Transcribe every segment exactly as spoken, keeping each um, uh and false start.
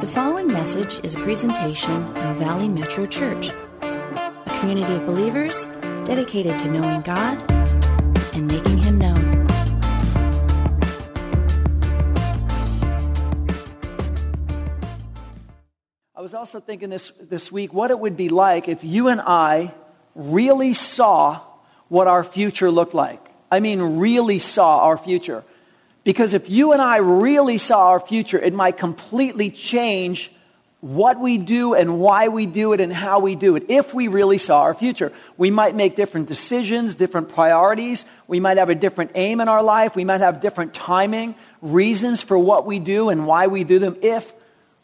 The following message is a presentation of Valley Metro Church, a community of believers dedicated to knowing God and making Him known. I was also thinking this, this week what it would be like if you and I really saw what our future looked like. I mean, really saw our future. Because if you and I really saw our future, it might completely change what we do and why we do it and how we do it. If we really saw our future, we might make different decisions, different priorities. We might have a different aim in our life. We might have different timing, reasons for what we do and why we do them if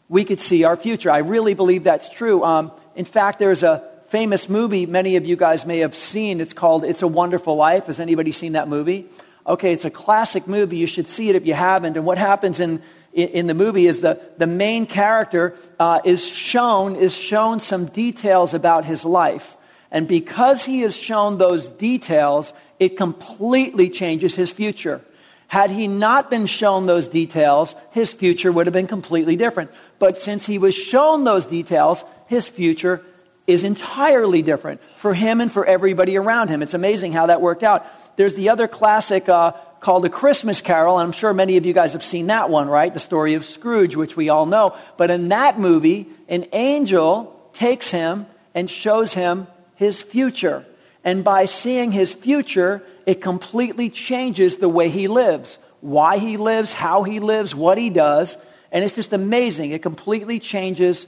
we could see our future. I really believe that's true. Um, in fact, there's a famous movie many of you guys may have seen. It's called It's a Wonderful Life. Has anybody seen that movie? Okay, it's a classic movie. You should see it if you haven't. And what happens in, in, in the movie is the, the main character uh, is shown is shown some details about his life. And because he is shown those details, it completely changes his future. Had he not been shown those details, his future would have been completely different. But since he was shown those details, his future is entirely different for him and for everybody around him. It's amazing how that worked out. There's the other classic uh, called A Christmas Carol, and I'm sure many of you guys have seen that one, right? The story of Scrooge, which we all know. But in that movie, an angel takes him and shows him his future. And by seeing his future, it completely changes the way he lives, why he lives, how he lives, what he does. And it's just amazing. It completely changes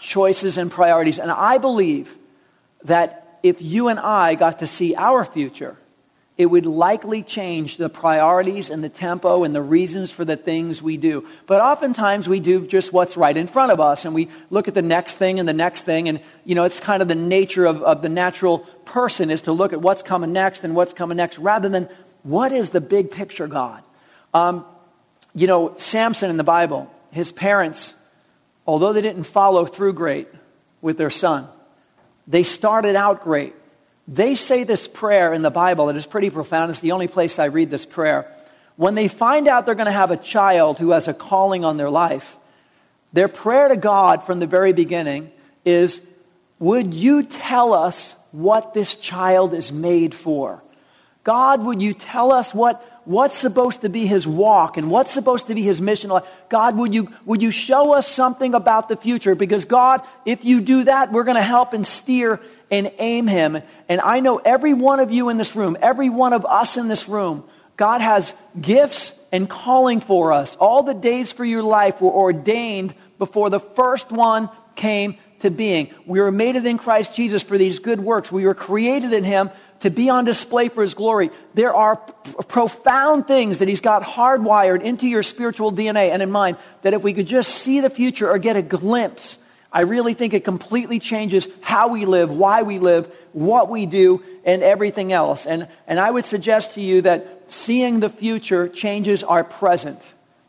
choices and priorities. And I believe that if you and I got to see our future, it would likely change the priorities and the tempo and the reasons for the things we do. But oftentimes we do just what's right in front of us, and we look at the next thing and the next thing, and you know, it's kind of the nature of, of the natural person is to look at what's coming next and what's coming next rather than what is the big picture, God. Um, you know, Samson in the Bible, his parents, although they didn't follow through great with their son, they started out great. They say this prayer in the Bible that is pretty profound. It's the only place I read this prayer. When they find out they're going to have a child who has a calling on their life, their prayer to God from the very beginning is, would you tell us what this child is made for? God, would you tell us what, what's supposed to be his walk and what's supposed to be his mission? God, would you, would you show us something about the future? Because God, if you do that, we're going to help and steer and aim him. And I know every one of you in this room, every one of us in this room, God has gifts and calling for us. All the days for your life were ordained before the first one came to being. We were made in Christ Jesus for these good works. We were created in him to be on display for his glory. There are p- profound things that he's got hardwired into your spiritual D N A and in mind that if we could just see the future or get a glimpse, I really think it completely changes how we live, why we live, what we do, and everything else. And, and I would suggest to you that seeing the future changes our present.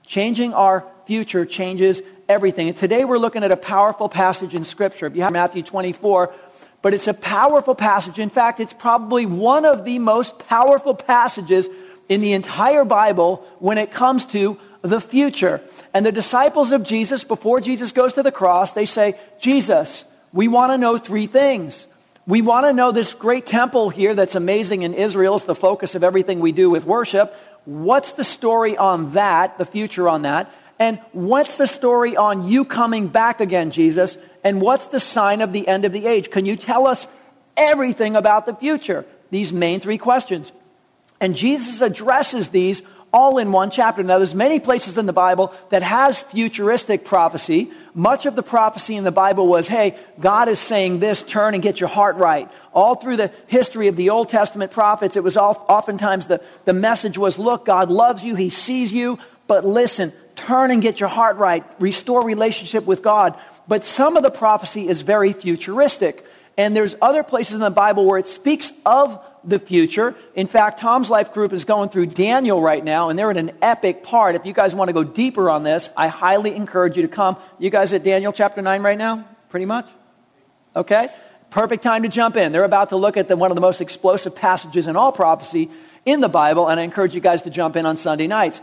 Changing our future changes everything. And today we're looking at a powerful passage in Scripture. If you have Matthew twenty-four, but it's a powerful passage. In fact, it's probably one of the most powerful passages in the entire Bible when it comes to the future. And the disciples of Jesus, before Jesus goes to the cross, they say, Jesus, we want to know three things. We want to know this great temple here that's amazing in Israel. It's the focus of everything we do with worship. What's the story on that, the future on that? And what's the story on you coming back again, Jesus? And what's the sign of the end of the age? Can you tell us everything about the future? These main three questions. And Jesus addresses these all in one chapter. Now, there's many places in the Bible that has futuristic prophecy. Much of the prophecy in the Bible was, hey, God is saying this, turn and get your heart right. All through the history of the Old Testament prophets, it was all, oftentimes the, the message was, look, God loves you, he sees you, but listen, turn and get your heart right. Restore relationship with God. But some of the prophecy is very futuristic. And there's other places in the Bible where it speaks of the future. In fact, Tom's Life Group is going through Daniel right now, and they're in an epic part. If you guys want to go deeper on this, I highly encourage you to come. You guys at Daniel chapter nine right now, pretty much? Okay? Perfect time to jump in. They're about to look at the, one of the most explosive passages in all prophecy in the Bible, and I encourage you guys to jump in on Sunday nights.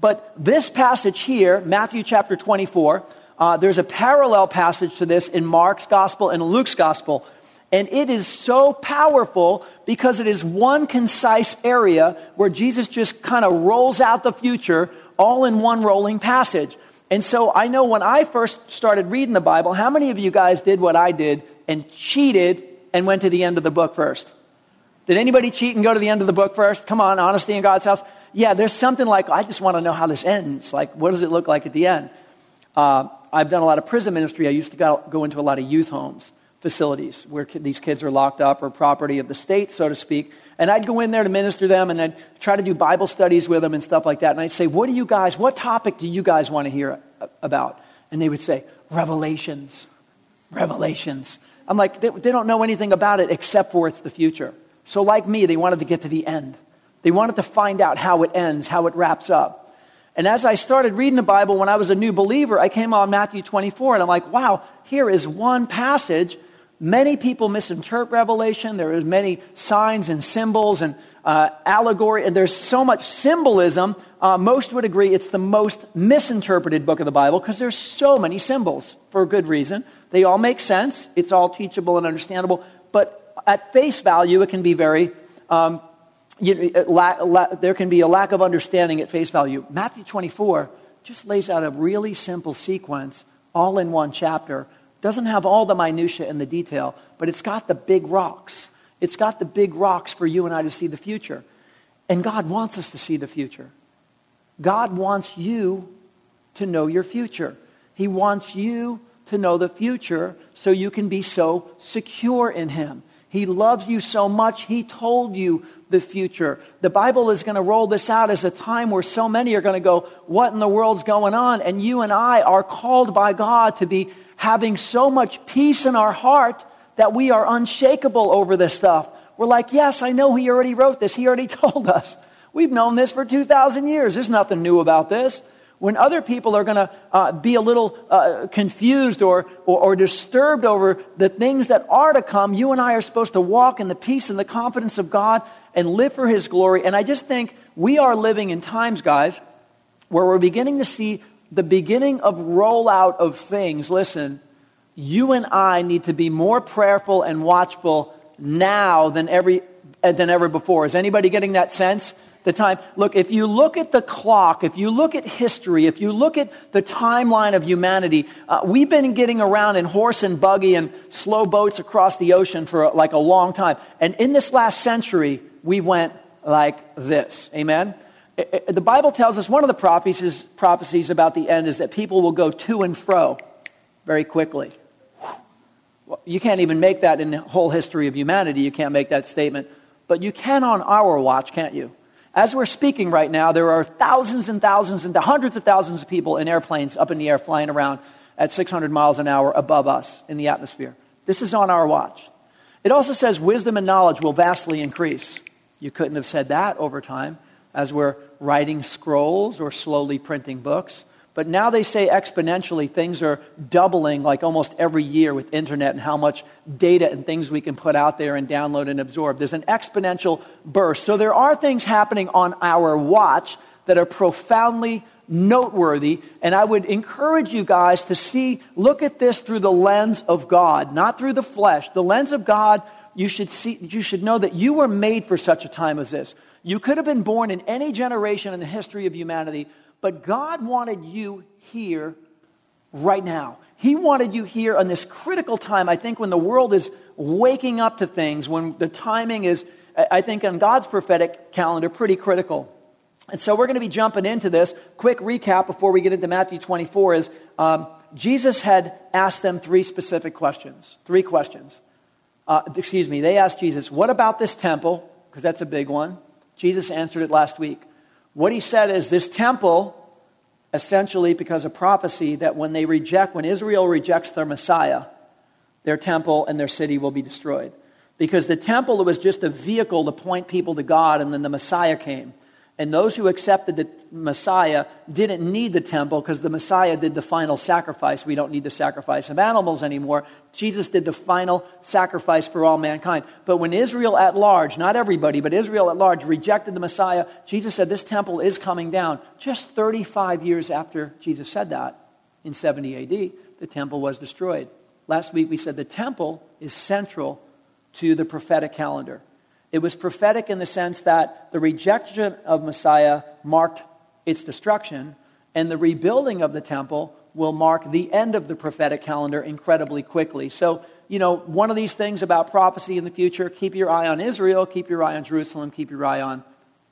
But this passage here, Matthew chapter twenty-four, Uh, there's a parallel passage to this in Mark's gospel and Luke's gospel. And it is so powerful because it is one concise area where Jesus just kind of rolls out the future all in one rolling passage. And so I know when I first started reading the Bible, how many of you guys did what I did and cheated and went to the end of the book first? Did anybody cheat and go to the end of the book first? Come on, honesty in God's house. Yeah, there's something like, I just want to know how this ends. Like, what does it look like at the end? Uh, I've done a lot of prison ministry. I used to go, go into a lot of youth homes, facilities, where kid, these kids are locked up or property of the state, so to speak. And I'd go in there to minister them, and I'd try to do Bible studies with them and stuff like that. And I'd say, what do you guys, what topic do you guys want to hear about? And they would say, Revelations, Revelations. I'm like, they, they don't know anything about it except for it's the future. So like me, they wanted to get to the end. They wanted to find out how it ends, how it wraps up. And as I started reading the Bible when I was a new believer, I came on Matthew twenty-four, and I'm like, wow, here is one passage. Many people misinterpret Revelation. There is many signs and symbols and uh, allegory, and there's so much symbolism. Uh, most would agree it's the most misinterpreted book of the Bible because there's so many symbols for a good reason. They all make sense. It's all teachable and understandable. But at face value, it can be very... Um, You know, la, la, there can be a lack of understanding at face value. Matthew twenty-four just lays out a really simple sequence all in one chapter. Doesn't have all the minutia and the detail, but it's got the big rocks. It's got the big rocks for you and I to see the future. And God wants us to see the future. God wants you to know your future. He wants you to know the future so you can be so secure in Him. He loves you so much, He told you the future. The Bible is going to roll this out as a time where so many are going to go, what in the world's going on? And you and I are called by God to be having so much peace in our heart that we are unshakable over this stuff. We're like, yes, I know He already wrote this. He already told us. We've known this for two thousand years. There's nothing new about this. When other people are going to uh, be a little uh, confused or, or or disturbed over the things that are to come, you and I are supposed to walk in the peace and the confidence of God and live for His glory. And I just think we are living in times, guys, where we're beginning to see the beginning of rollout of things. Listen, you and I need to be more prayerful and watchful now than every than ever before. Is anybody getting that sense? The time, look, if you look at the clock, if you look at history, if you look at the timeline of humanity, uh, we've been getting around in horse and buggy and slow boats across the ocean for a, like a long time. And in this last century, we went like this. Amen? It, it, the Bible tells us one of the prophecies, prophecies about the end is that people will go to and fro very quickly. Well, you can't even make that in the whole history of humanity. You can't make that statement. But you can on our watch, can't you? As we're speaking right now, there are thousands and thousands and hundreds of thousands of people in airplanes up in the air flying around at six hundred miles an hour above us in the atmosphere. This is on our watch. It also says wisdom and knowledge will vastly increase. You couldn't have said that over time as we're writing scrolls or slowly printing books. But now they say exponentially things are doubling like almost every year with internet and how much data and things we can put out there and download and absorb. There's an exponential burst. So there are things happening on our watch that are profoundly noteworthy. And I would encourage you guys to see, look at this through the lens of God, not through the flesh. The lens of God, you should see, you should know that you were made for such a time as this. You could have been born in any generation in the history of humanity, but God wanted you here right now. He wanted you here on this critical time, I think, when the world is waking up to things, when the timing is, I think, on God's prophetic calendar, pretty critical. And so we're going to be jumping into this. Quick recap before we get into Matthew twenty-four is um, Jesus had asked them three specific questions, three questions. Uh, excuse me, they asked Jesus, what about this temple? Because that's a big one. Jesus answered it last week. What He said is this temple, essentially because of prophecy, that when they reject, when Israel rejects their Messiah, their temple and their city will be destroyed. Because the temple was just a vehicle to point people to God, and then the Messiah came. And those who accepted the Messiah didn't need the temple because the Messiah did the final sacrifice. We don't need the sacrifice of animals anymore. Jesus did the final sacrifice for all mankind. But when Israel at large, not everybody, but Israel at large rejected the Messiah, Jesus said this temple is coming down. Just thirty-five years after Jesus said that, in seventy A D, the temple was destroyed. Last week we said the temple is central to the prophetic calendar. It was prophetic in the sense that the rejection of Messiah marked its destruction, and the rebuilding of the temple will mark the end of the prophetic calendar incredibly quickly. So, you know, one of these things about prophecy in the future, keep your eye on Israel, keep your eye on Jerusalem, keep your eye on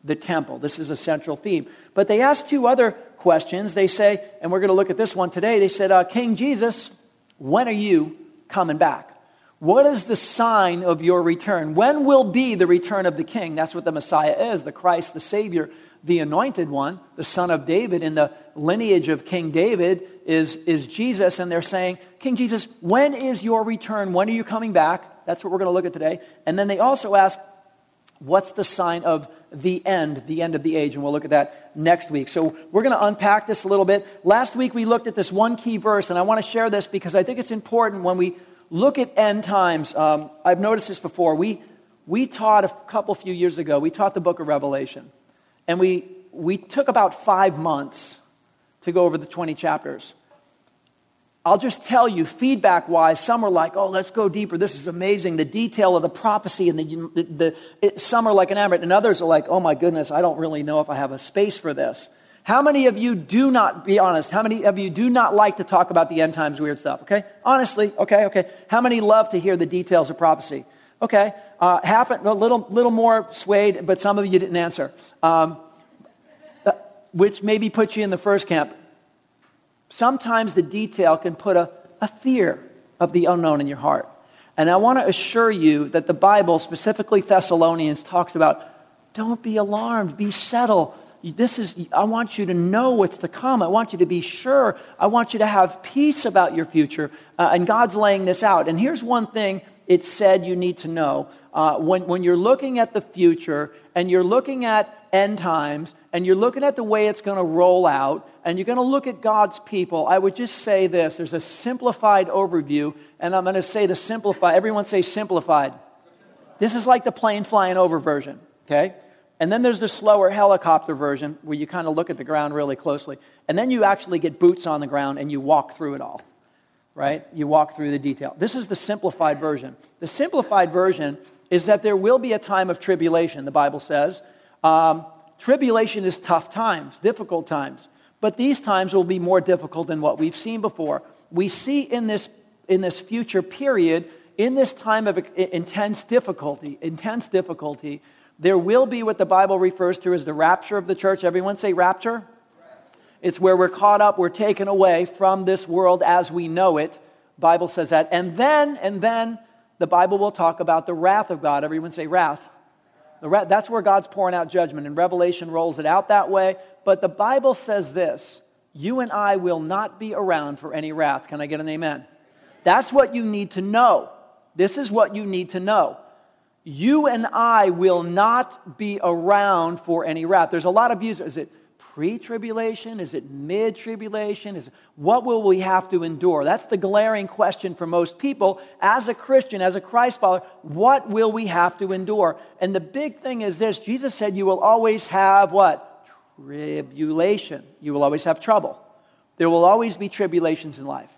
the temple. This is a central theme. But they asked two other questions. They say, and we're going to look at this one today, they said, uh, King Jesus, when are you coming back? What is the sign of your return? When will be the return of the king? That's what the Messiah is, the Christ, the Savior, the anointed one, the son of David, in the lineage of King David is, is Jesus. And they're saying, King Jesus, when is your return? When are you coming back? That's what we're going to look at today. And then they also ask, what's the sign of the end, the end of the age? And we'll look at that next week. So we're going to unpack this a little bit. Last week we looked at this one key verse, and I want to share this because I think it's important when we look at end times. Um, I've noticed this before. We we taught a couple few years ago, we taught the book of Revelation. And we we took about five months to go over the twenty chapters. I'll just tell you, feedback-wise, some are like, oh, let's go deeper. This is amazing. The detail of the prophecy, and the, the, the it, some are like enamored, and others are like, oh my goodness, I don't really know if I have a space for this. How many of you do not, be honest, how many of you do not like to talk about the end times weird stuff, okay? Honestly, okay, okay. How many love to hear the details of prophecy? Okay, uh, half, a little, little more swayed, but some of you didn't answer, um, which maybe puts you in the first camp. Sometimes the detail can put a, a fear of the unknown in your heart. And I want to assure you that the Bible, specifically Thessalonians, talks about don't be alarmed, be settled. This is, I want you to know what's to come. I want you to be sure. I want you to have peace about your future. Uh, and God's laying this out. And here's one thing it said you need to know. Uh, when, when you're looking at the future and you're looking at end times and you're looking at the way it's going to roll out and you're going to look at God's people, I would just say this. There's a simplified overview, and I'm going to say the simplified. Everyone say simplified. This is like the plane flying over version, okay? And then there's the slower helicopter version where you kind of look at the ground really closely. And then you actually get boots on the ground and you walk through it all, right? You walk through the detail. This is the simplified version. The simplified version is that there will be a time of tribulation, the Bible says. Um, tribulation is tough times, difficult times. But these times will be more difficult than what we've seen before. We see in this, in this future period, in this time of intense difficulty, intense difficulty, there will be what the Bible refers to as the rapture of the church. Everyone say rapture. It's where we're caught up, we're taken away from this world as we know it. Bible says that. And then, and then, the Bible will talk about the wrath of God. Everyone say wrath. The wrath, that's where God's pouring out judgment, and Revelation rolls it out that way. But the Bible says this, you and I will not be around for any wrath. Can I get an amen? That's what you need to know. This is what you need to know. You and I will not be around for any wrath. There's a lot of views. Is it pre-tribulation? Is it mid-tribulation? Is it, what will we have to endure? That's the glaring question for most people. As a Christian, as a Christ follower, what will we have to endure? And the big thing is this. Jesus said you will always have what? Tribulation. You will always have trouble. There will always be tribulations in life.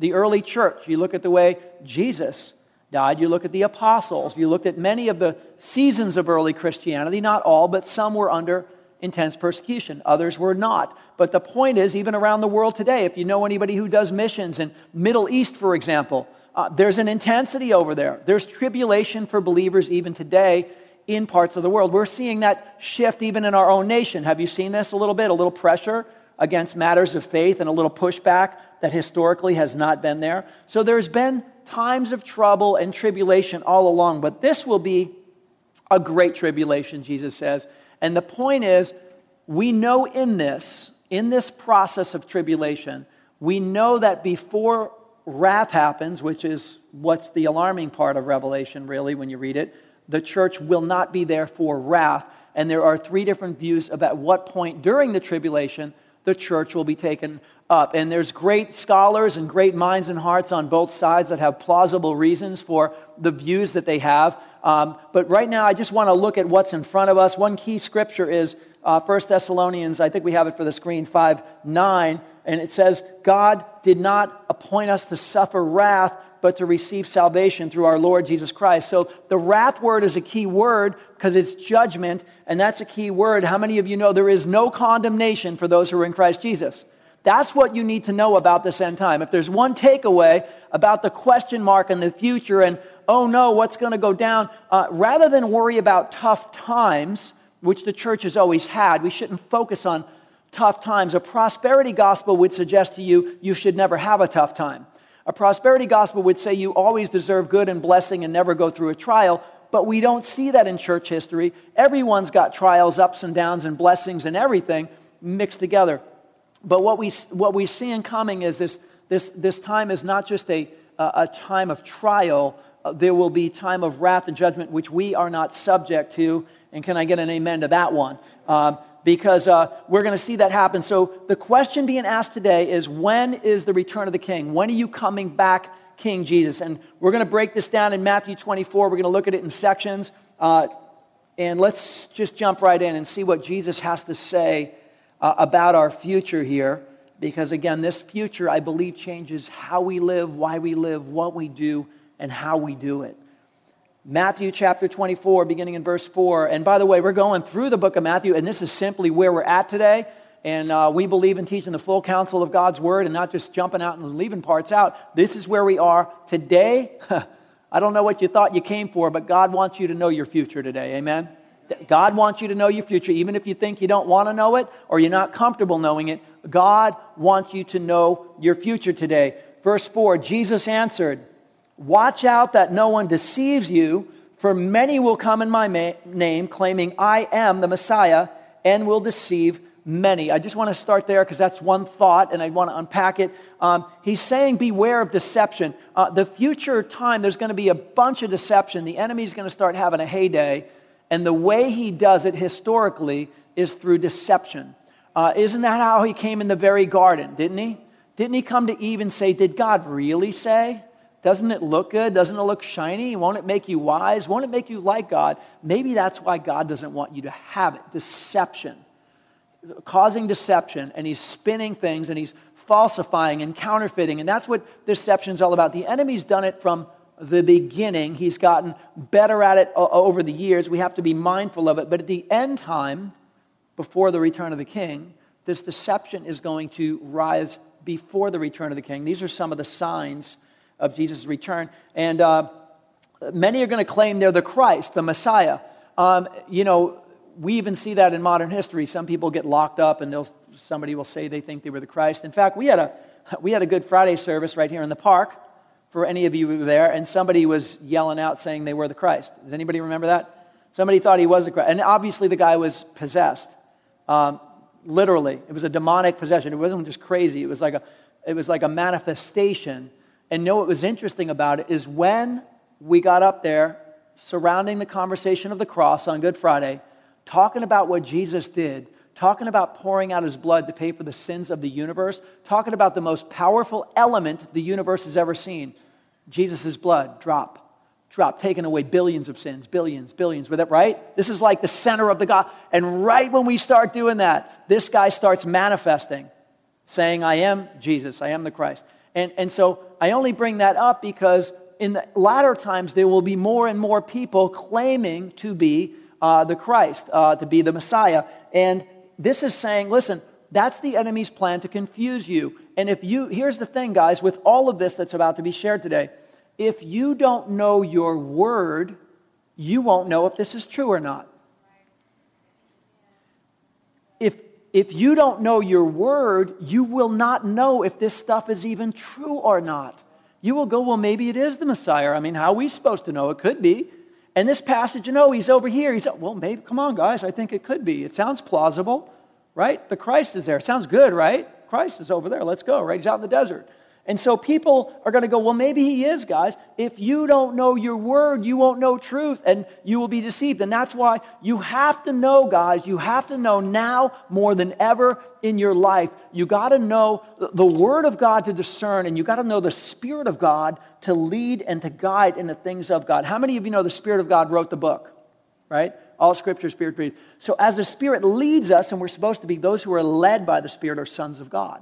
The early church, you look at the way Jesus died. You look at the apostles. You looked at many of the seasons of early Christianity. Not all, but some were under intense persecution. Others were not. But the point is, even around the world today, if you know anybody who does missions in Middle East, for example, uh, there's an intensity over there. There's tribulation for believers even today in parts of the world. We're seeing that shift even in our own nation. Have you seen this a little bit? A little pressure against matters of faith and a little pushback that historically has not been there. So there's been times of trouble and tribulation all along, but this will be a great tribulation, Jesus says. And the point is, we know in this, in this process of tribulation, we know that before wrath happens, which is what's the alarming part of Revelation, really, when you read it, the church will not be there for wrath. And there are three different views about what point during the tribulation the church will be taken up. And there's great scholars and great minds and hearts on both sides that have plausible reasons for the views that they have. Um, but right now, I just want to look at what's in front of us. One key scripture is uh, First Thessalonians, I think we have it for the screen, five nine. And it says, God did not appoint us to suffer wrath, but to receive salvation through our Lord Jesus Christ. So the wrath word is a key word because it's judgment, and that's a key word. How many of you know there is no condemnation for those who are in Christ Jesus? That's what you need to know about this end time. If there's one takeaway about the question mark in the future and, oh no, what's going to go down, uh, rather than worry about tough times, which the church has always had, we shouldn't focus on tough times. A prosperity gospel would suggest to you, you should never have a tough time. A prosperity gospel would say you always deserve good and blessing and never go through a trial, but we don't see that in church history. Everyone's got trials, ups and downs, and blessings and everything mixed together. But what we what we see in coming is this this this time is not just a a time of trial. There will be time of wrath and judgment, which we are not subject to. And can I get an amen to that one? Um, Because uh, we're going to see that happen. So the question being asked today is, when is the return of the king? When are you coming back, King Jesus? And we're going to break this down in Matthew twenty-four. We're going to look at it in sections. Uh, and let's just jump right in and see what Jesus has to say uh, about our future here. Because again, this future, I believe, changes how we live, why we live, what we do, and how we do it. Matthew chapter twenty-four, beginning in verse four. And by the way, we're going through the book of Matthew, and this is simply where we're at today. And uh, we believe in teaching the full counsel of God's word and not just jumping out and leaving parts out. This is where we are today. I don't know what you thought you came for, but God wants you to know your future today. Amen? God wants you to know your future, even if you think you don't want to know it or you're not comfortable knowing it. God wants you to know your future today. Verse four, Jesus answered, "Watch out that no one deceives you, for many will come in my ma- name, claiming I am the Messiah, and will deceive many." I just want to start there because that's one thought, and I want to unpack it. Um, he's saying beware of deception. Uh, the future time, there's going to be a bunch of deception. The enemy's going to start having a heyday, and the way he does it historically is through deception. Uh, isn't that how he came in the very garden, didn't he? Didn't he come to Eve and say, "Did God really say? Doesn't it look good? Doesn't it look shiny? Won't it make you wise? Won't it make you like God?" Maybe that's why God doesn't want you to have it. Deception. Causing deception, and he's spinning things, and he's falsifying and counterfeiting, and that's what deception's all about. The enemy's done it from the beginning. He's gotten better at it over the years. We have to be mindful of it, but at the end time, before the return of the king, this deception is going to rise before the return of the king. These are some of the signs of Jesus' return. And uh, many are going to claim they're the Christ, the Messiah. Um, you know, we even see that in modern history. Some people get locked up, and they'll somebody will say they think they were the Christ. In fact, we had a we had a Good Friday service right here in the park. For any of you who were there, and somebody was yelling out saying they were the Christ. Does anybody remember that? Somebody thought he was the Christ, and obviously the guy was possessed. Um, literally, it was a demonic possession. It wasn't just crazy. It was like a it was like a manifestation. And know what was interesting about it is when we got up there surrounding the conversation of the cross on Good Friday, talking about what Jesus did, talking about pouring out his blood to pay for the sins of the universe, talking about the most powerful element the universe has ever seen, Jesus' blood, drop, drop, taking away billions of sins, billions, billions, with it, right? This is like the center of the gospel. And right when we start doing that, this guy starts manifesting, saying, "I am Jesus, I am the Christ." And and so I only bring that up because in the latter times there will be more and more people claiming to be uh, the Christ, uh, to be the Messiah. And this is saying, listen, that's the enemy's plan to confuse you. And if you, here's the thing, guys, with all of this that's about to be shared today, if you don't know your word, you won't know if this is true or not. If If you don't know your word, you will not know if this stuff is even true or not. You will go, "Well, maybe it is the Messiah. I mean, how are we supposed to know? It could be. And this passage, you know, he's over here. He's, well, maybe, come on, guys, I think it could be. It sounds plausible, right? The Christ is there. Sounds good, right? Christ is over there. Let's go, right? He's out in the desert." And so people are going to go, "Well, maybe he is, guys." If you don't know your word, you won't know truth, and you will be deceived. And that's why you have to know, guys. You have to know now more than ever in your life. You got to know the word of God to discern, and you got to know the Spirit of God to lead and to guide in the things of God. How many of you know the Spirit of God wrote the book, right? All Scripture, Spirit breathed. So as the Spirit leads us, and we're supposed to be, those who are led by the Spirit are sons of God.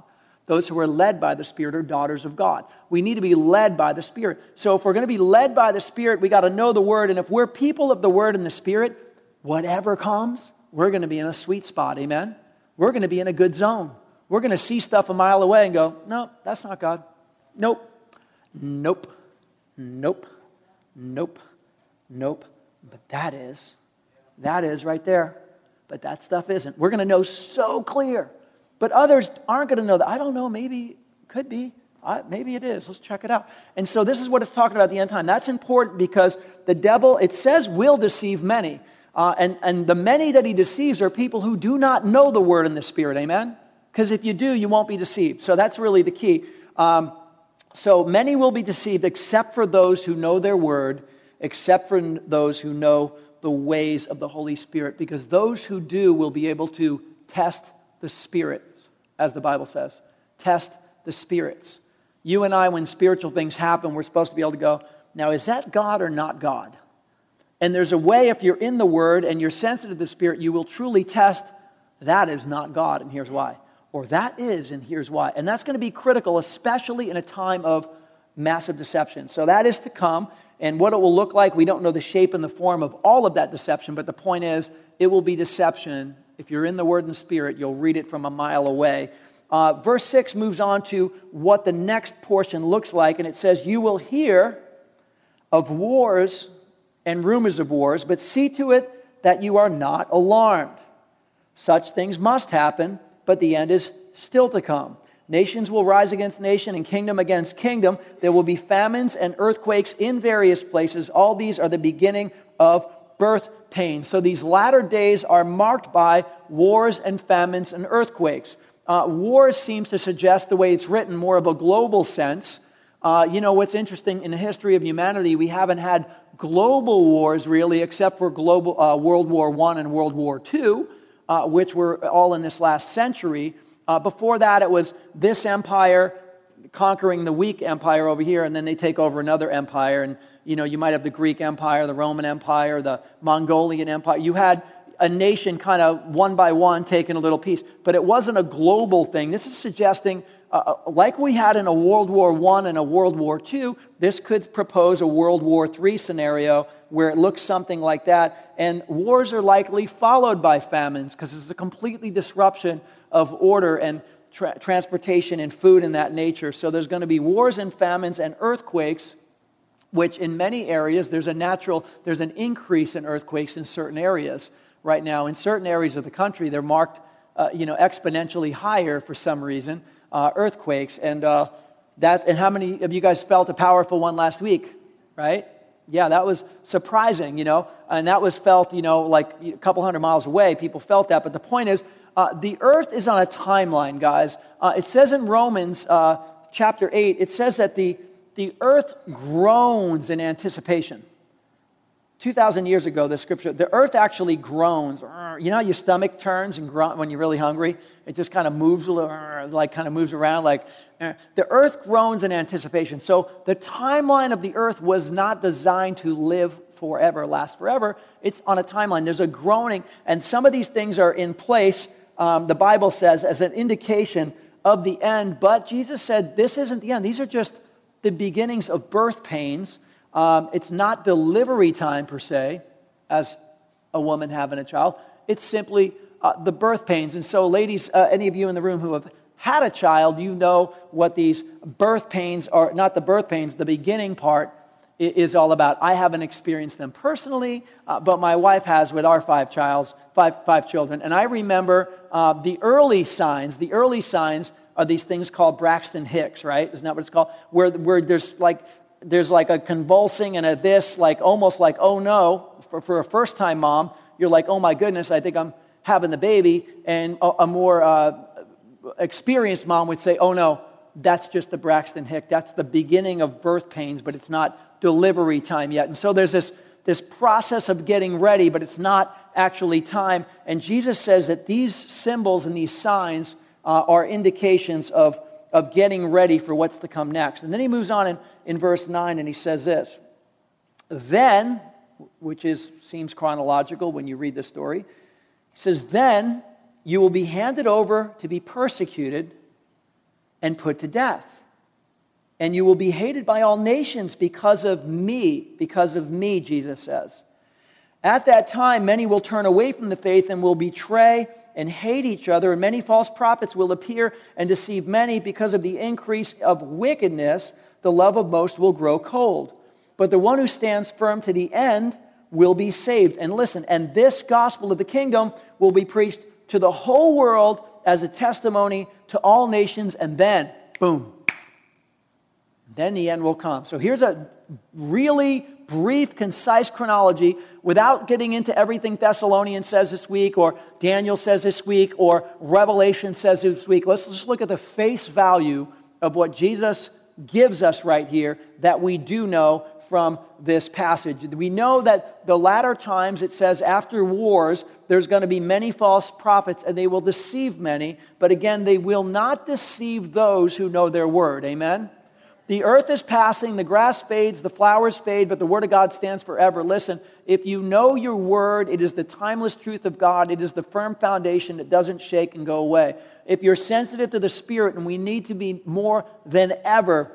Those who are led by the Spirit are daughters of God. We need to be led by the Spirit. So if we're going to be led by the Spirit, we got to know the Word. And if we're people of the Word and the Spirit, whatever comes, we're going to be in a sweet spot, amen? We're going to be in a good zone. We're going to see stuff a mile away and go, no, that's not God. Nope, nope, nope, nope, nope. But that is, that is right there. But that stuff isn't. We're going to know so clear. But others aren't going to know that. I don't know, maybe, could be. I, maybe it is. Let's check it out. And so this is what it's talking about at the end time. That's important because the devil, it says, will deceive many. Uh, and, and the many that he deceives are people who do not know the Word and the Spirit, amen? Because if you do, you won't be deceived. So that's really the key. Um, so many will be deceived except for those who know their Word, except for those who know the ways of the Holy Spirit, because those who do will be able to test the spirits, as the Bible says. Test the spirits. You and I, when spiritual things happen, we're supposed to be able to go, now is that God or not God? And there's a way, if you're in the Word and you're sensitive to the Spirit, you will truly test, that is not God, and here's why. Or that is, and here's why. And that's going to be critical, especially in a time of massive deception. So that is to come. And what it will look like, we don't know the shape and the form of all of that deception, but the point is, it will be deception. If you're in the Word and Spirit, you'll read it from a mile away. Uh, verse six moves on to what the next portion looks like, and it says, you will hear of wars and rumors of wars, but see to it that you are not alarmed. Such things must happen, but the end is still to come. Nations will rise against nation and kingdom against kingdom. There will be famines and earthquakes in various places. All these are the beginning of birth pains. So these latter days are marked by wars and famines and earthquakes. Uh, wars seems to suggest, the way it's written, more of a global sense. Uh, you know, what's interesting, in the history of humanity, we haven't had global wars really, except for global uh, World War One and World War Two, uh, which were all in this last century. Uh, before that, it was this empire conquering the weak empire over here, and then they take over another empire. And, you know, you might have the Greek Empire, the Roman Empire, the Mongolian Empire. You had a nation kind of one by one taking a little piece. But it wasn't a global thing. This is suggesting, uh, like we had in a World War One and a World War Two, this could propose a World War Three scenario where it looks something like that. And wars are likely followed by famines because it's a completely disruption of order and tra- transportation and food in that nature. So there's going to be wars and famines and earthquakes, which in many areas, there's a natural, there's an increase in earthquakes in certain areas right now. In certain areas of the country, they're marked, uh, you know, exponentially higher for some reason, uh, earthquakes. And, uh, that, and how many of you guys felt a powerful one last week, right? Yeah, that was surprising, you know, and that was felt, you know, like a couple hundred miles away. People felt that, but the point is, Uh, the earth is on a timeline, guys. Uh, it says in Romans uh, chapter eight, it says that the, the earth groans in anticipation. two thousand years ago, the scripture, the earth actually groans. You know how your stomach turns and groans when you're really hungry? It just kind of moves, like kind of moves around. Like the earth groans in anticipation. So the timeline of the earth was not designed to live forever, last forever. It's on a timeline. There's a groaning. And some of these things are in place. Um, the Bible says, as an indication of the end. But Jesus said, this isn't the end. These are just the beginnings of birth pains. Um, it's not delivery time per se, as a woman having a child. It's simply uh, the birth pains. And so ladies, uh, any of you in the room who have had a child, you know what these birth pains are, not the birth pains, the beginning part is all about. I haven't experienced them personally, uh, but my wife has with our five childs, five five children. And I remember uh, the early signs. The early signs are these things called Braxton Hicks, right? Isn't that what it's called? Where where there's like there's like a convulsing and a this, like almost like, oh no, for, for a first-time mom, you're like, oh my goodness, I think I'm having the baby. And a, a more uh, experienced mom would say, oh no, that's just the Braxton Hicks. That's the beginning of birth pains, but it's not delivery time yet. And so there's this, this process of getting ready, but it's not actually time. And Jesus says that these symbols and these signs uh, are indications of, of getting ready for what's to come next. And then he moves on in, in verse nine, and he says this. Then, which is seems chronological when you read the story, he says, then you will be handed over to be persecuted and put to death. And you will be hated by all nations because of me, because of me, Jesus says. At that time, many will turn away from the faith and will betray and hate each other, and many false prophets will appear and deceive many. Because of the increase of wickedness, the love of most will grow cold. But the one who stands firm to the end will be saved. And listen, and this gospel of the kingdom will be preached to the whole world as a testimony to all nations, and then, boom, then the end will come. So here's a really brief, concise chronology without getting into everything Thessalonians says this week or Daniel says this week or Revelation says this week. Let's just look at the face value of what Jesus gives us right here that we do know from this passage. We know that the latter times, it says, after wars, there's going to be many false prophets and they will deceive many, but again, they will not deceive those who know their word. Amen? The earth is passing, the grass fades, the flowers fade, but the word of God stands forever. Listen, if you know your word, it is the timeless truth of God. It is the firm foundation that doesn't shake and go away. If you're sensitive to the Spirit, and we need to be more than ever,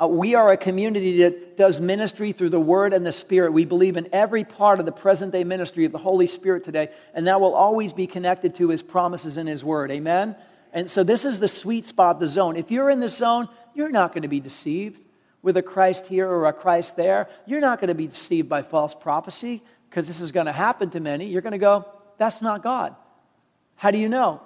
uh, we are a community that does ministry through the word and the Spirit. We believe in every part of the present-day ministry of the Holy Spirit today, and that will always be connected to His promises in His word. Amen? And so this is the sweet spot, the zone. If you're in this zone, you're not going to be deceived with a Christ here or a Christ there. You're not going to be deceived by false prophecy because this is going to happen to many. You're going to go, that's not God. How do you know?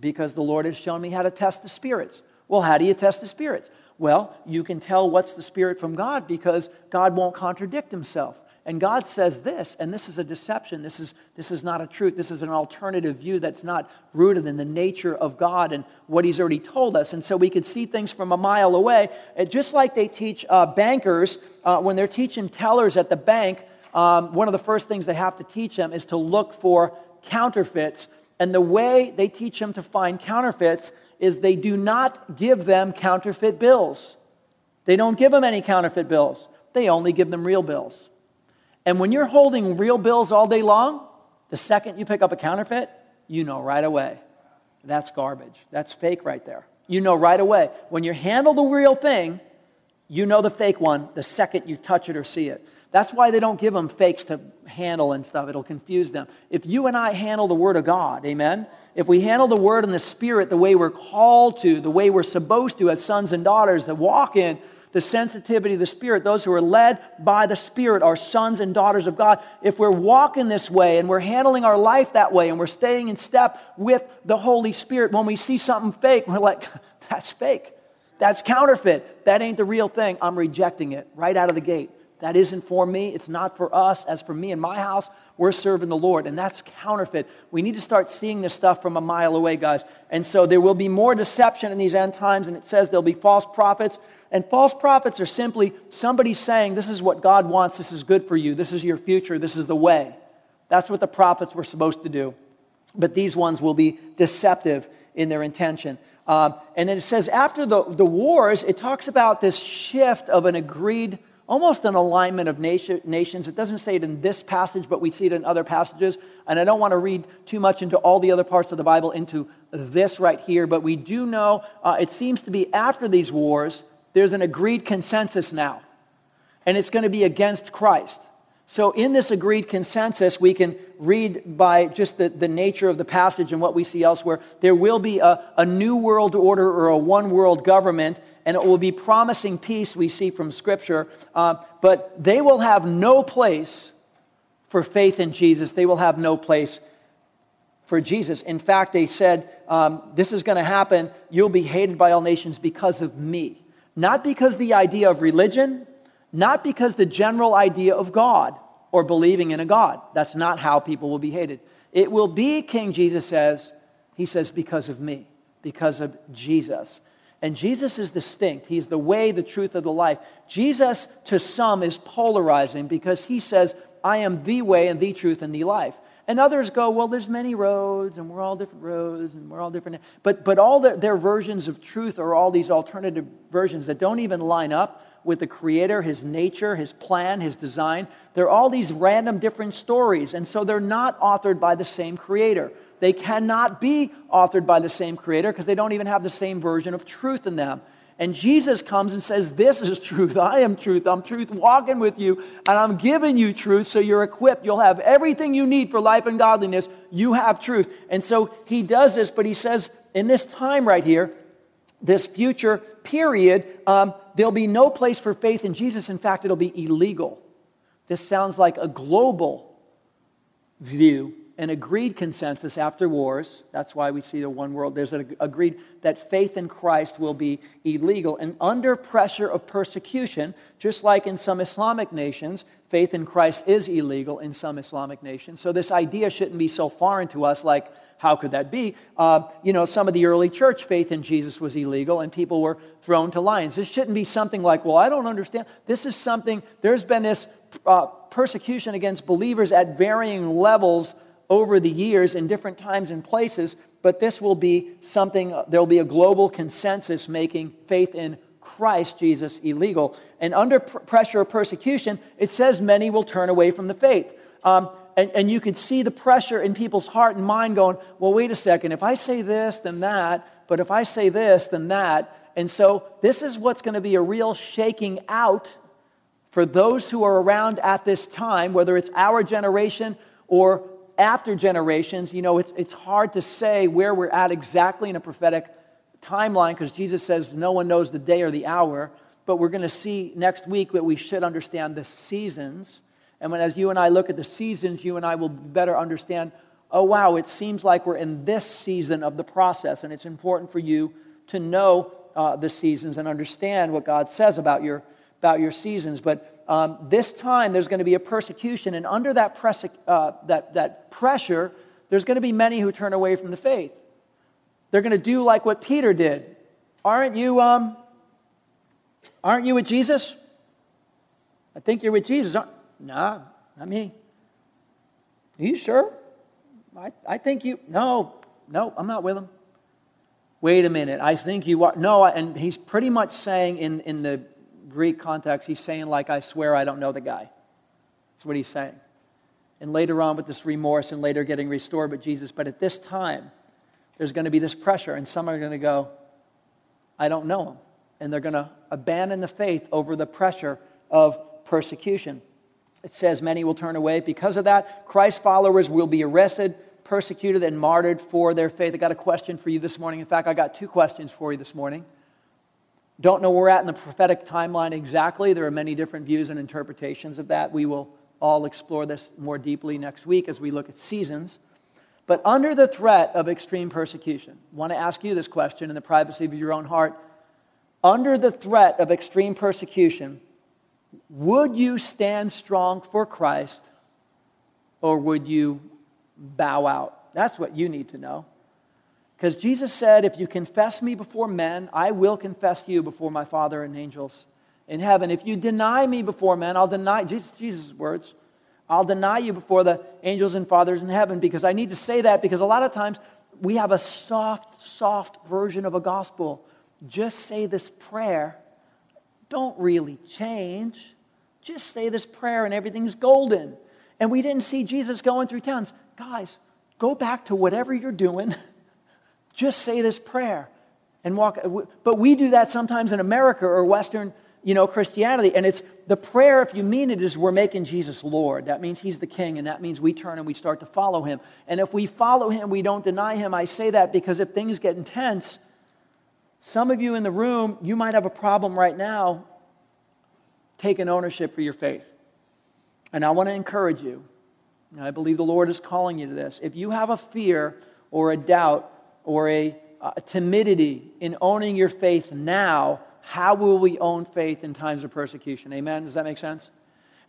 Because the Lord has shown me how to test the spirits. Well, how do you test the spirits? Well, you can tell what's the spirit from God because God won't contradict Himself. And God says this, and this is a deception. This is, this is not a truth. This is an alternative view that's not rooted in the nature of God and what He's already told us. And so we could see things from a mile away. And just like they teach uh, bankers, uh, when they're teaching tellers at the bank, um, one of the first things they have to teach them is to look for counterfeits. And the way they teach them to find counterfeits is they do not give them counterfeit bills. They don't give them any counterfeit bills. They only give them real bills. And when you're holding real bills all day long, the second you pick up a counterfeit, you know right away. That's garbage. That's fake right there. You know right away. When you handle the real thing, you know the fake one the second you touch it or see it. That's why they don't give them fakes to handle and stuff. It'll confuse them. If you and I handle the Word of God, amen, if we handle the Word and the Spirit the way we're called to, the way we're supposed to as sons and daughters that walk in the sensitivity of the Spirit, those who are led by the Spirit are sons and daughters of God. If we're walking this way and we're handling our life that way and we're staying in step with the Holy Spirit, when we see something fake, we're like, that's fake. That's counterfeit. That ain't the real thing. I'm rejecting it right out of the gate. That isn't for me. It's not for us. As for me and my house, we're serving the Lord, and that's counterfeit. We need to start seeing this stuff from a mile away, guys. And so there will be more deception in these end times, and it says there'll be false prophets. And false prophets are simply somebody saying, this is what God wants, this is good for you, this is your future, this is the way. That's what the prophets were supposed to do. But these ones will be deceptive in their intention. Um, and then it says after the, the wars, it talks about this shift of an agreed, almost an alignment of nation, nations. It doesn't say it in this passage, but we see it in other passages. And I don't want to read too much into all the other parts of the Bible into this right here. But we do know uh, it seems to be after these wars, there's an agreed consensus now, and it's going to be against Christ. So in this agreed consensus, we can read by just the, the nature of the passage and what we see elsewhere. There will be a, a new world order or a one world government, and it will be promising peace we see from Scripture. Uh, but they will have no place for faith in Jesus. They will have no place for Jesus. In fact, they said, um, this is going to happen. You'll be hated by all nations because of me. Not because the idea of religion, not because the general idea of God or believing in a God. That's not how people will be hated. It will be, King Jesus says, he says, because of me, because of Jesus. And Jesus is distinct. He's the way, the truth, and the life. Jesus, to some, is polarizing because he says, I am the way and the truth and the life. And others go, well, there's many roads, and we're all different roads, and we're all different. But but all the, their versions of truth are all these alternative versions that don't even line up with the Creator, His nature, His plan, His design. They're all these random different stories, and so they're not authored by the same Creator. They cannot be authored by the same creator because they don't even have the same version of truth in them. And Jesus comes and says, this is truth. I am truth. I'm truth walking with you, and I'm giving you truth so you're equipped. You'll have everything you need for life and godliness. You have truth. And so he does this, but he says in this time right here, this future period, um, there'll be no place for faith in Jesus. In fact, it'll be illegal. This sounds like a global view, an agreed consensus after wars. That's why we see the one world. There's an agreed that faith in Christ will be illegal. And under pressure of persecution, just like in some Islamic nations, faith in Christ is illegal in some Islamic nations. So this idea shouldn't be so foreign to us, like, how could that be? Uh, you know, some of the early church faith in Jesus was illegal, and people were thrown to lions. This shouldn't be something like, well, I don't understand. This is something, there's been this uh, persecution against believers at varying levels over the years in different times and places, but this will be something, there'll be a global consensus making faith in Christ Jesus illegal. And under pr- pressure of persecution, it says many will turn away from the faith. Um, and, and you could see the pressure in people's heart and mind going, well, wait a second, if I say this, then that, but if I say this, then that. And so this is what's going to be a real shaking out for those who are around at this time, whether it's our generation or after generations. You know, it's it's hard to say where we're at exactly in a prophetic timeline because Jesus says no one knows the day or the hour, but we're going to see next week that we should understand the seasons. And when as you and I look at the seasons, you and I will better understand, oh, wow, it seems like we're in this season of the process, and it's important for you to know uh, the seasons and understand what God says about your about your seasons. But Um, this time there's going to be a persecution, and under that, press, uh, that, that pressure, there's going to be many who turn away from the faith. They're going to do like what Peter did. Aren't you, um, aren't you with Jesus? I think you're with Jesus. Aren't? Nah, not me. Are you sure? I, I think you, no, no, I'm not with him. Wait a minute, I think you are. No, and he's pretty much saying in, in the Greek context, he's saying, like, I swear I don't know the guy. That's what he's saying. And later on with this remorse and later getting restored with Jesus, but at this time, there's going to be this pressure, and some are going to go, I don't know him. And they're going to abandon the faith over the pressure of persecution. It says many will turn away. Because of that, Christ followers will be arrested, persecuted, and martyred for their faith. I got a question for you this morning. In fact, I got two questions for you this morning. Don't know where we're at in the prophetic timeline exactly. There are many different views and interpretations of that. We will all explore this more deeply next week as we look at seasons. But under the threat of extreme persecution, I want to ask you this question in the privacy of your own heart. Under the threat of extreme persecution, would you stand strong for Christ, or would you bow out? That's what you need to know. Because Jesus said, if you confess me before men, I will confess you before my Father and angels in heaven. If you deny me before men, I'll deny, Jesus, Jesus' words, I'll deny you before the angels and fathers in heaven. Because I need to say that because a lot of times we have a soft, soft version of a gospel. Just say this prayer. Don't really change. Just say this prayer and everything's golden. And we didn't see Jesus going through towns. Guys, go back to whatever you're doing. Just say this prayer and walk. But we do that sometimes in America or Western, you know, Christianity. And it's the prayer, if you mean it, is we're making Jesus Lord. That means he's the king, and that means we turn and we start to follow him. And if we follow him, we don't deny him. I say that because if things get intense, some of you in the room, you might have a problem right now taking ownership for your faith. And I want to encourage you. I believe the Lord is calling you to this. If you have a fear or a doubt, or a uh, timidity in owning your faith now, how will we own faith in times of persecution? Amen? Does that make sense?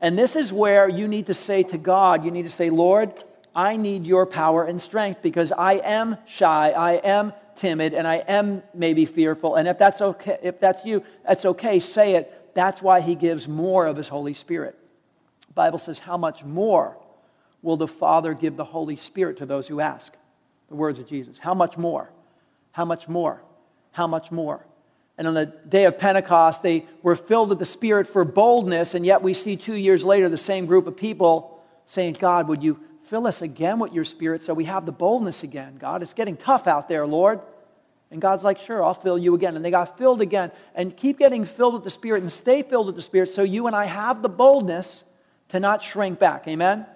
And this is where you need to say to God, you need to say, Lord, I need your power and strength because I am shy, I am timid, and I am maybe fearful. And if that's okay, if that's you, that's okay, say it. That's why he gives more of his Holy Spirit. The Bible says, how much more will the Father give the Holy Spirit to those who ask? The words of Jesus. How much more? How much more? How much more? And on the day of Pentecost, they were filled with the Spirit for boldness, and yet we see two years later the same group of people saying, God, would you Fill us again with your Spirit so we have the boldness again, God. It's getting tough out there, Lord. And God's like, sure, I'll fill you again. And they got filled again. And keep getting filled with the Spirit and stay filled with the Spirit so you and I have the boldness to not shrink back. Amen?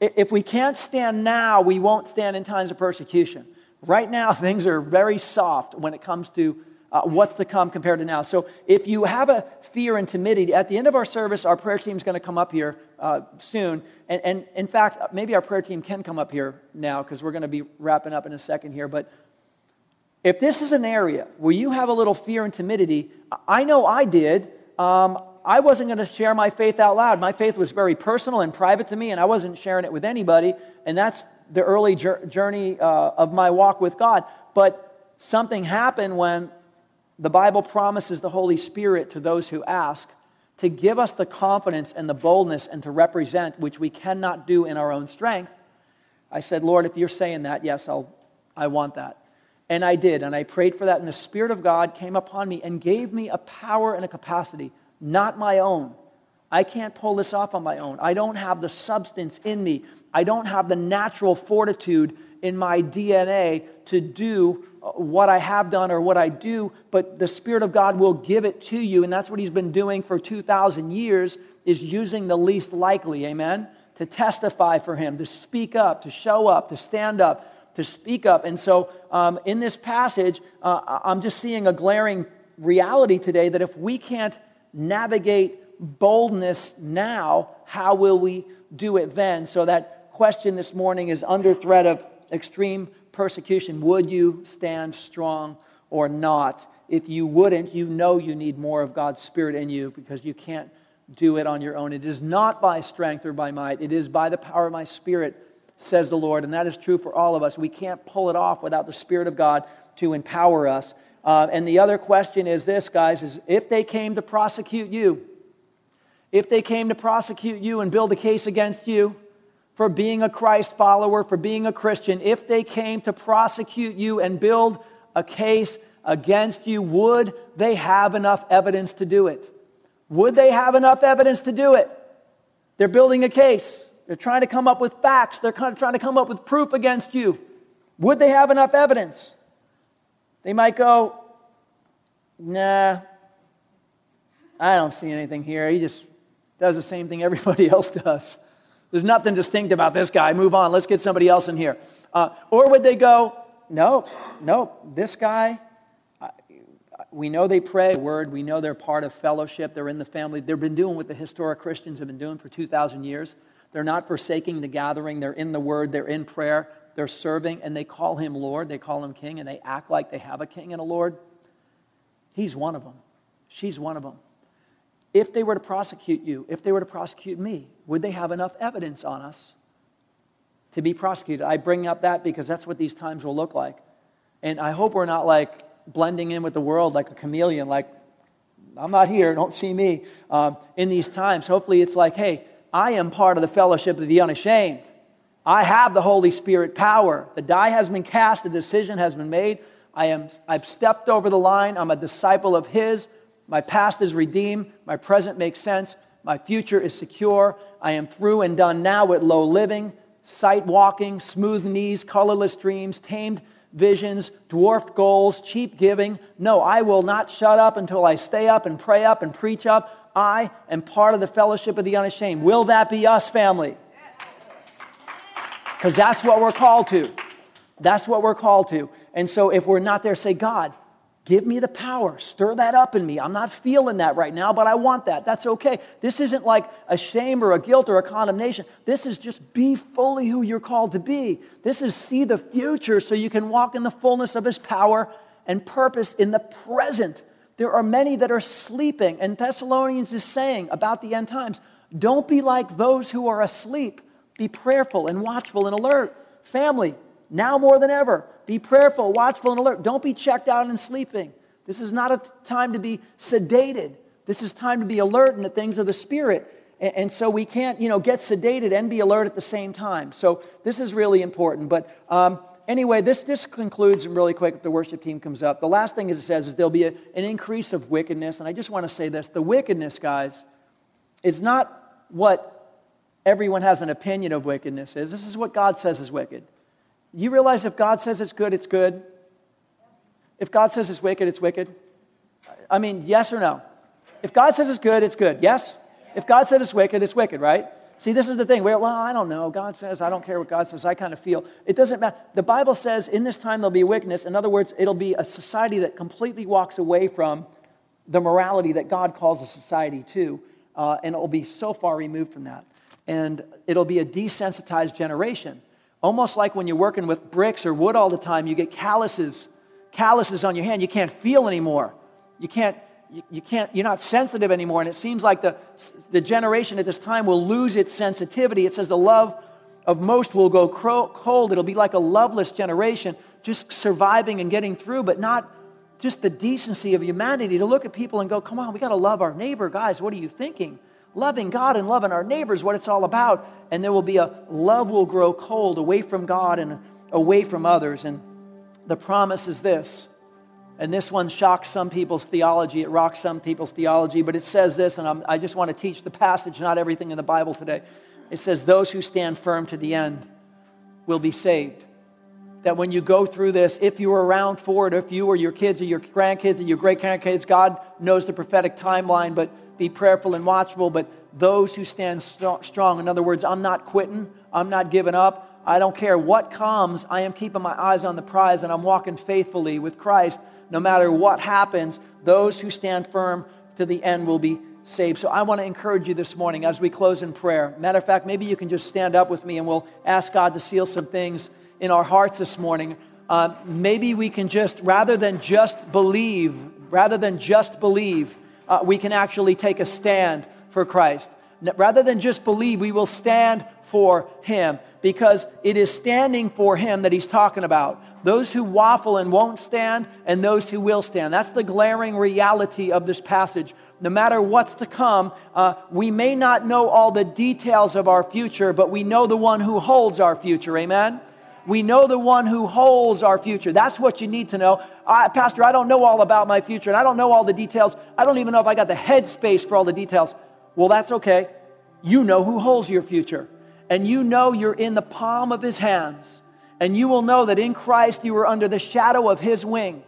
If we can't stand now, we won't stand in times of persecution. Right now, things are very soft when it comes to uh, what's to come compared to now. So if you have a fear and timidity, at the end of our service, our prayer team's going to come up here uh, soon. And, and in fact, maybe our prayer team can come up here now because we're going to be wrapping up in a second here. But if this is an area where you have a little fear and timidity, I know I did. Um, I wasn't going to share my faith out loud. My faith was very personal and private to me, and I wasn't sharing it with anybody. And that's the early journey uh, of my walk with God. But something happened when the Bible promises the Holy Spirit to those who ask to give us the confidence and the boldness and to represent, which we cannot do in our own strength. I said, Lord, if you're saying that, yes, I'll, I want that. And I did, and I prayed for that, and the Spirit of God came upon me and gave me a power and a capacity, not my own. I can't pull this off on my own. I don't have the substance in me. I don't have the natural fortitude in my D N A to do what I have done or what I do, but the Spirit of God will give it to you, and that's what He's been doing for two thousand years, is using the least likely, amen, to testify for Him, to speak up, to show up, to stand up, to speak up. And so um, in this passage, uh, I'm just seeing a glaring reality today that if we can't navigate boldness now, how will we do it then? So that question this morning is under threat of extreme persecution. Would you stand strong or not? If you wouldn't, you know you need more of God's Spirit in you because you can't do it on your own. It is not by strength or by might. It is by the power of my Spirit, says the Lord. And that is true for all of us. We can't pull it off without the Spirit of God to empower us. Uh, and the other question is this, guys, is if they came to prosecute you, If they came to prosecute you and build a case against you for being a Christ follower, for being a Christian, if they came to prosecute you and build a case against you, would they have enough evidence to do it? Would they have enough evidence to do it? They're building a case. They're trying to come up with facts. They're trying to come up with proof against you. Would they have enough evidence? They might go, nah, I don't see anything here. He just does the same thing everybody else does. There's nothing distinct about this guy. Move on. Let's get somebody else in here. Uh, or would they go, no, no, this guy, I, we know they pray word. We know they're part of fellowship. They're in the family. They've been doing what the historic Christians have been doing for two thousand years. They're not forsaking the gathering. They're in the word. They're in prayer. They're serving, and they call him Lord. They call him King, and they act like they have a King and a Lord. He's one of them. She's one of them. If they were to prosecute you, if they were to prosecute me, would they have enough evidence on us to be prosecuted? I bring up that because that's what these times will look like. And I hope we're not like blending in with the world like a chameleon, like, I'm not here, don't see me um, in these times. Hopefully it's like, hey, I am part of the fellowship of the unashamed. I have the Holy Spirit power. The die has been cast, the decision has been made. I am, I've stepped over the line. I'm a disciple of His. My past is redeemed. My present makes sense. My future is secure. I am through and done now with low living, sight walking, smooth knees, colorless dreams, tamed visions, dwarfed goals, cheap giving. No, I will not shut up until I stay up and pray up and preach up. I am part of the fellowship of the unashamed. Will that be us, family? Because that's what we're called to. That's what we're called to. And so if we're not there, say, God, give me the power. Stir that up in me. I'm not feeling that right now, but I want that. That's okay. This isn't like a shame or a guilt or a condemnation. This is just be fully who you're called to be. This is see the future so you can walk in the fullness of His power and purpose in the present. There are many that are sleeping, and Thessalonians is saying about the end times, don't be like those who are asleep. Be prayerful and watchful and alert. Family, now more than ever, be prayerful, watchful, and alert. Don't be checked out and sleeping. This is not a time to be sedated. This is time to be alert in the things of the Spirit. And, and so we can't, you know, get sedated and be alert at the same time. So this is really important. But um, anyway, this, this concludes really quick if the worship team comes up. The last thing it says is there'll be a, an increase of wickedness. And I just want to say this. The wickedness, guys, is not what everyone has an opinion of wickedness is. This is what God says is wicked. You realize if God says it's good, it's good. If God says it's wicked, it's wicked. I mean, yes or no? If God says it's good, it's good. Yes? If God said it's wicked, it's wicked, right? See, this is the thing. Well, I don't know. God says, I don't care what God says. I kind of feel. It doesn't matter. The Bible says in this time there'll be wickedness. In other words, it'll be a society that completely walks away from the morality that God calls a society to. Uh, and it'll be so far removed from that. And it'll be a desensitized generation. Almost like when you're working with bricks or wood all the time, you get calluses, calluses on your hand. You can't feel anymore. You can't, you, you can't, you're not sensitive anymore. And it seems like the, the generation at this time will lose its sensitivity. It says the love of most will go cold. It'll be like a loveless generation, just surviving and getting through, but not just the decency of humanity to look at people and go, come on, we got to love our neighbor. Guys, what are you thinking? Loving God and loving our neighbor is what it's all about. And there will be a love will grow cold away from God and away from others. And the promise is this. And this one shocks some people's theology. It rocks some people's theology. But it says this, and I'm, I just want to teach the passage, not everything in the Bible today. It says, those who stand firm to the end will be saved. That when you go through this, if you were around for it, if you or your kids or your grandkids or your great-grandkids, God knows the prophetic timeline, but be prayerful and watchful. But those who stand st- strong, in other words, I'm not quitting. I'm not giving up. I don't care what comes. I am keeping my eyes on the prize, and I'm walking faithfully with Christ. No matter what happens, those who stand firm to the end will be saved. So I want to encourage you this morning as we close in prayer. Matter of fact, maybe you can just stand up with me and we'll ask God to seal some things in our hearts this morning. Um, maybe we can just, rather than just believe, rather than just believe, uh, we can actually take a stand for Christ. Rather than just believe, we will stand for Him, because it is standing for Him that He's talking about. Those who waffle and won't stand, and those who will stand. That's the glaring reality of this passage. No matter what's to come, uh, we may not know all the details of our future, but we know the one who holds our future. Amen? We know the one who holds our future. That's what you need to know. I, Pastor, I don't know all about my future, and I don't know all the details. I don't even know if I got the headspace for all the details. Well, that's okay. You know who holds your future. And you know you're in the palm of His hands. And you will know that in Christ you are under the shadow of His wing.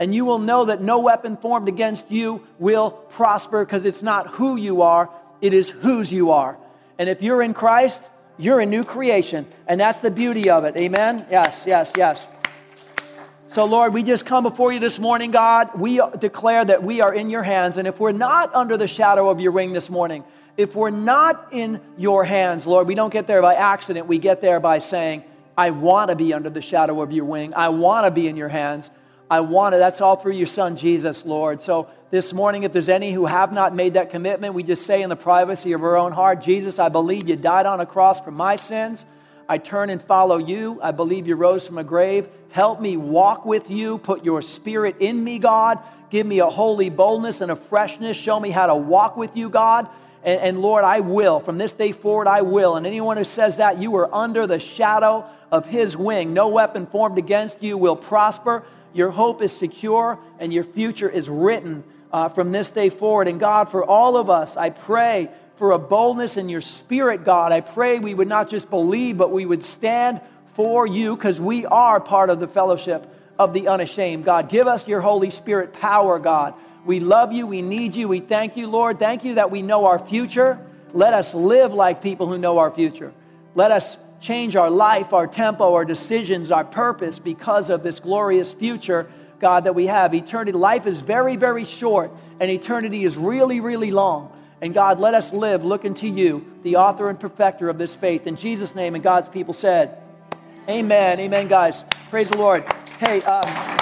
And you will know that no weapon formed against you will prosper, because it's not who you are, it is whose you are. And if you're in Christ, you're a new creation. And that's the beauty of it. Amen? Yes, yes, yes. So, Lord, we just come before you this morning, God. We declare that we are in your hands. And if we're not under the shadow of your wing this morning, if we're not in your hands, Lord, we don't get there by accident. We get there by saying, I want to be under the shadow of your wing. I want to be in your hands. I want to. That's all through your Son, Jesus, Lord. So this morning, if there's any who have not made that commitment, we just say in the privacy of our own heart, Jesus, I believe you died on a cross for my sins. I turn and follow you. I believe you rose from a grave. Help me walk with you. Put your spirit in me, God. Give me a holy boldness and a freshness. Show me how to walk with you, God. And, and Lord, I will. From this day forward, I will. And anyone who says that, you are under the shadow of His wing. No weapon formed against you will prosper. Your hope is secure, and your future is written uh, from this day forward. And God, for all of us, I pray for a boldness in your spirit, God. I pray we would not just believe, but we would stand for you, because we are part of the fellowship of the unashamed. God, give us your Holy Spirit power, God. We love you. We need you. We thank you, Lord. Thank you that we know our future. Let us live like people who know our future. Let us change our life, our tempo, our decisions, our purpose because of this glorious future, God, that we have. Eternity, life is very, very short, and eternity is really, really long. And God, let us live looking to you, the author and perfecter of this faith. In Jesus' name, and God's people said, amen. Amen, guys. Praise the Lord. Hey, um...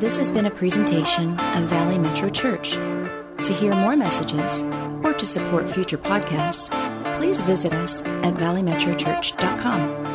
This has been a presentation of Valley Metro Church. To hear more messages or to support future podcasts, please visit us at valley metro church dot com.